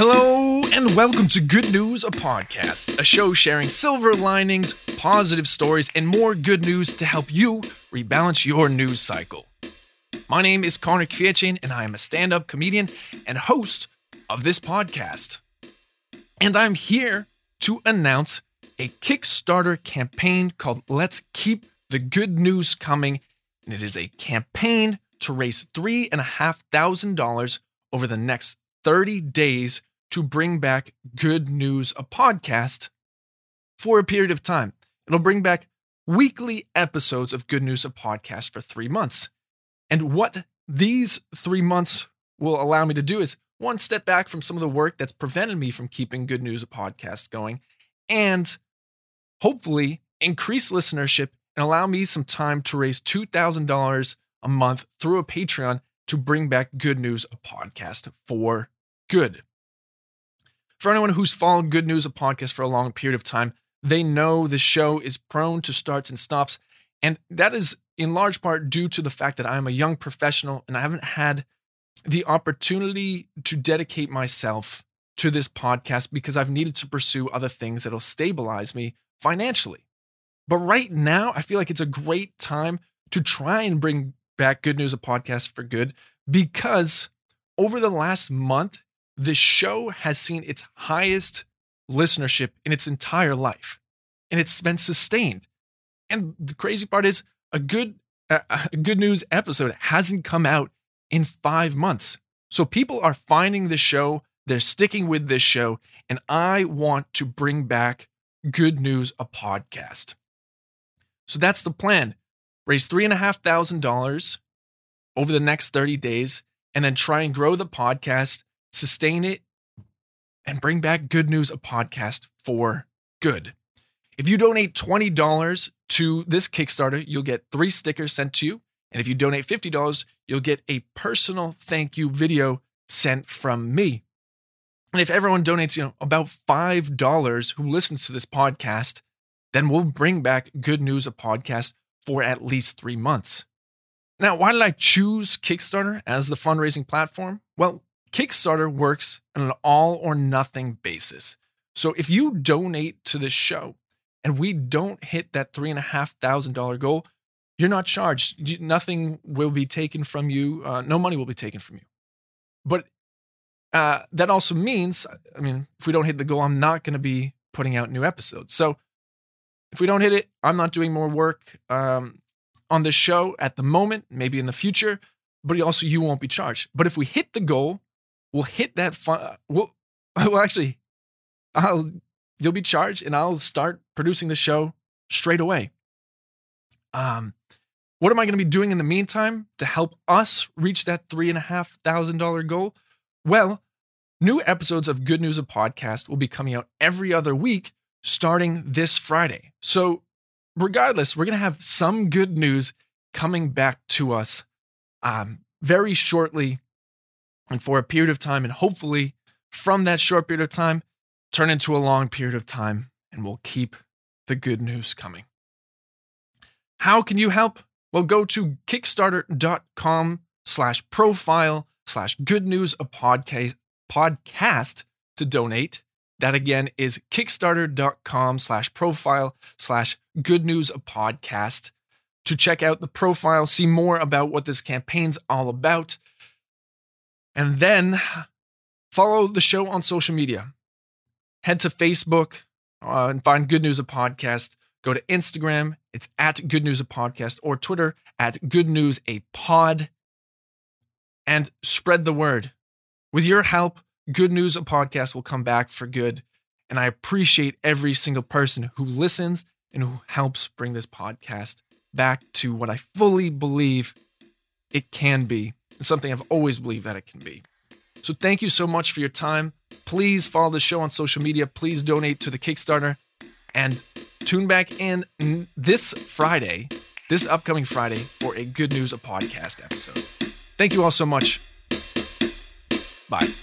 Hello and welcome to Good News, a podcast, a show sharing silver linings, positive stories, and more good news to help you rebalance your news cycle. My name is Connor Kwiecien, and I am a stand-up comedian and host of this podcast. And I'm here to announce a Kickstarter campaign called Let's Keep the Good News Coming, and it is a campaign to raise $3,500 over the next 30 days to bring back Good News, a podcast, for a period of time. It'll bring back weekly episodes of Good News, a podcast, for 3 months. And what these 3 months will allow me to do is one, step back from some of the work that's prevented me from keeping Good News, a podcast, going, and hopefully increase listenership and allow me some time to raise $2,000 a month through a Patreon to bring back Good News, a podcast, for good. For anyone who's followed Good News, a podcast, for a long period of time, they know the show is prone to starts and stops. And that is in large part due to the fact that I'm a young professional and I haven't had the opportunity to dedicate myself to this podcast because I've needed to pursue other things that'll stabilize me financially. But right now, I feel like it's a great time to try and bring back Good News, a podcast, for good, because over the last month, the show has seen its highest listenership in its entire life, and it's been sustained. And the crazy part is a good news episode hasn't come out in 5 months. So people are finding the show, they're sticking with this show, and I want to bring back Good News, a podcast. So that's the plan. Raise $3,500 over the next 30 days, and then try and grow the podcast, sustain it, and bring back Good News, a podcast, for good. If you donate $20 to this Kickstarter, you'll get 3 stickers sent to you. And if you donate $50, you'll get a personal thank you video sent from me. And if everyone donates, about $5 who listens to this podcast, then we'll bring back Good News, a podcast, for at least 3 months. Now, why did I choose Kickstarter as the fundraising platform? Well, Kickstarter works on an all or nothing basis. So if you donate to this show and we don't hit that $3,500 goal, you're not charged. Nothing will be taken from you. No money will be taken from you. But that also means, if we don't hit the goal, I'm not going to be putting out new episodes. So if we don't hit it, I'm not doing more work on this show at the moment, maybe in the future, but also you won't be charged. But if we hit the goal, we'll hit that you'll be charged, and I'll start producing the show straight away. What am I going to be doing in the meantime to help us reach that $3,500 goal? Well, new episodes of Good News, a podcast, will be coming out every other week, starting this Friday. So regardless, we're going to have some good news coming back to us very shortly and for a period of time. And hopefully from that short period of time, turn into a long period of time, and we'll keep the good news coming. How can you help? Well, go to kickstarter.com/profile/goodnewsapodcast to donate. That again is kickstarter.com/profile/goodnewsapodcast to check out the profile, see more about what this campaign's all about, and then follow the show on social media. Head to Facebook and find Good News, a podcast. Go to Instagram. It's at Good News, a podcast, or Twitter at Good News, a pod, and spread the word. With your help, Good News, a podcast, will come back for good, and I appreciate every single person who listens and who helps bring this podcast back to what I fully believe it can be, and something I've always believed that it can be. So thank you so much for your time. Please follow the show on social media. Please donate to the Kickstarter, and tune back in this upcoming Friday, for a Good News, a podcast episode. Thank you all so much. Bye.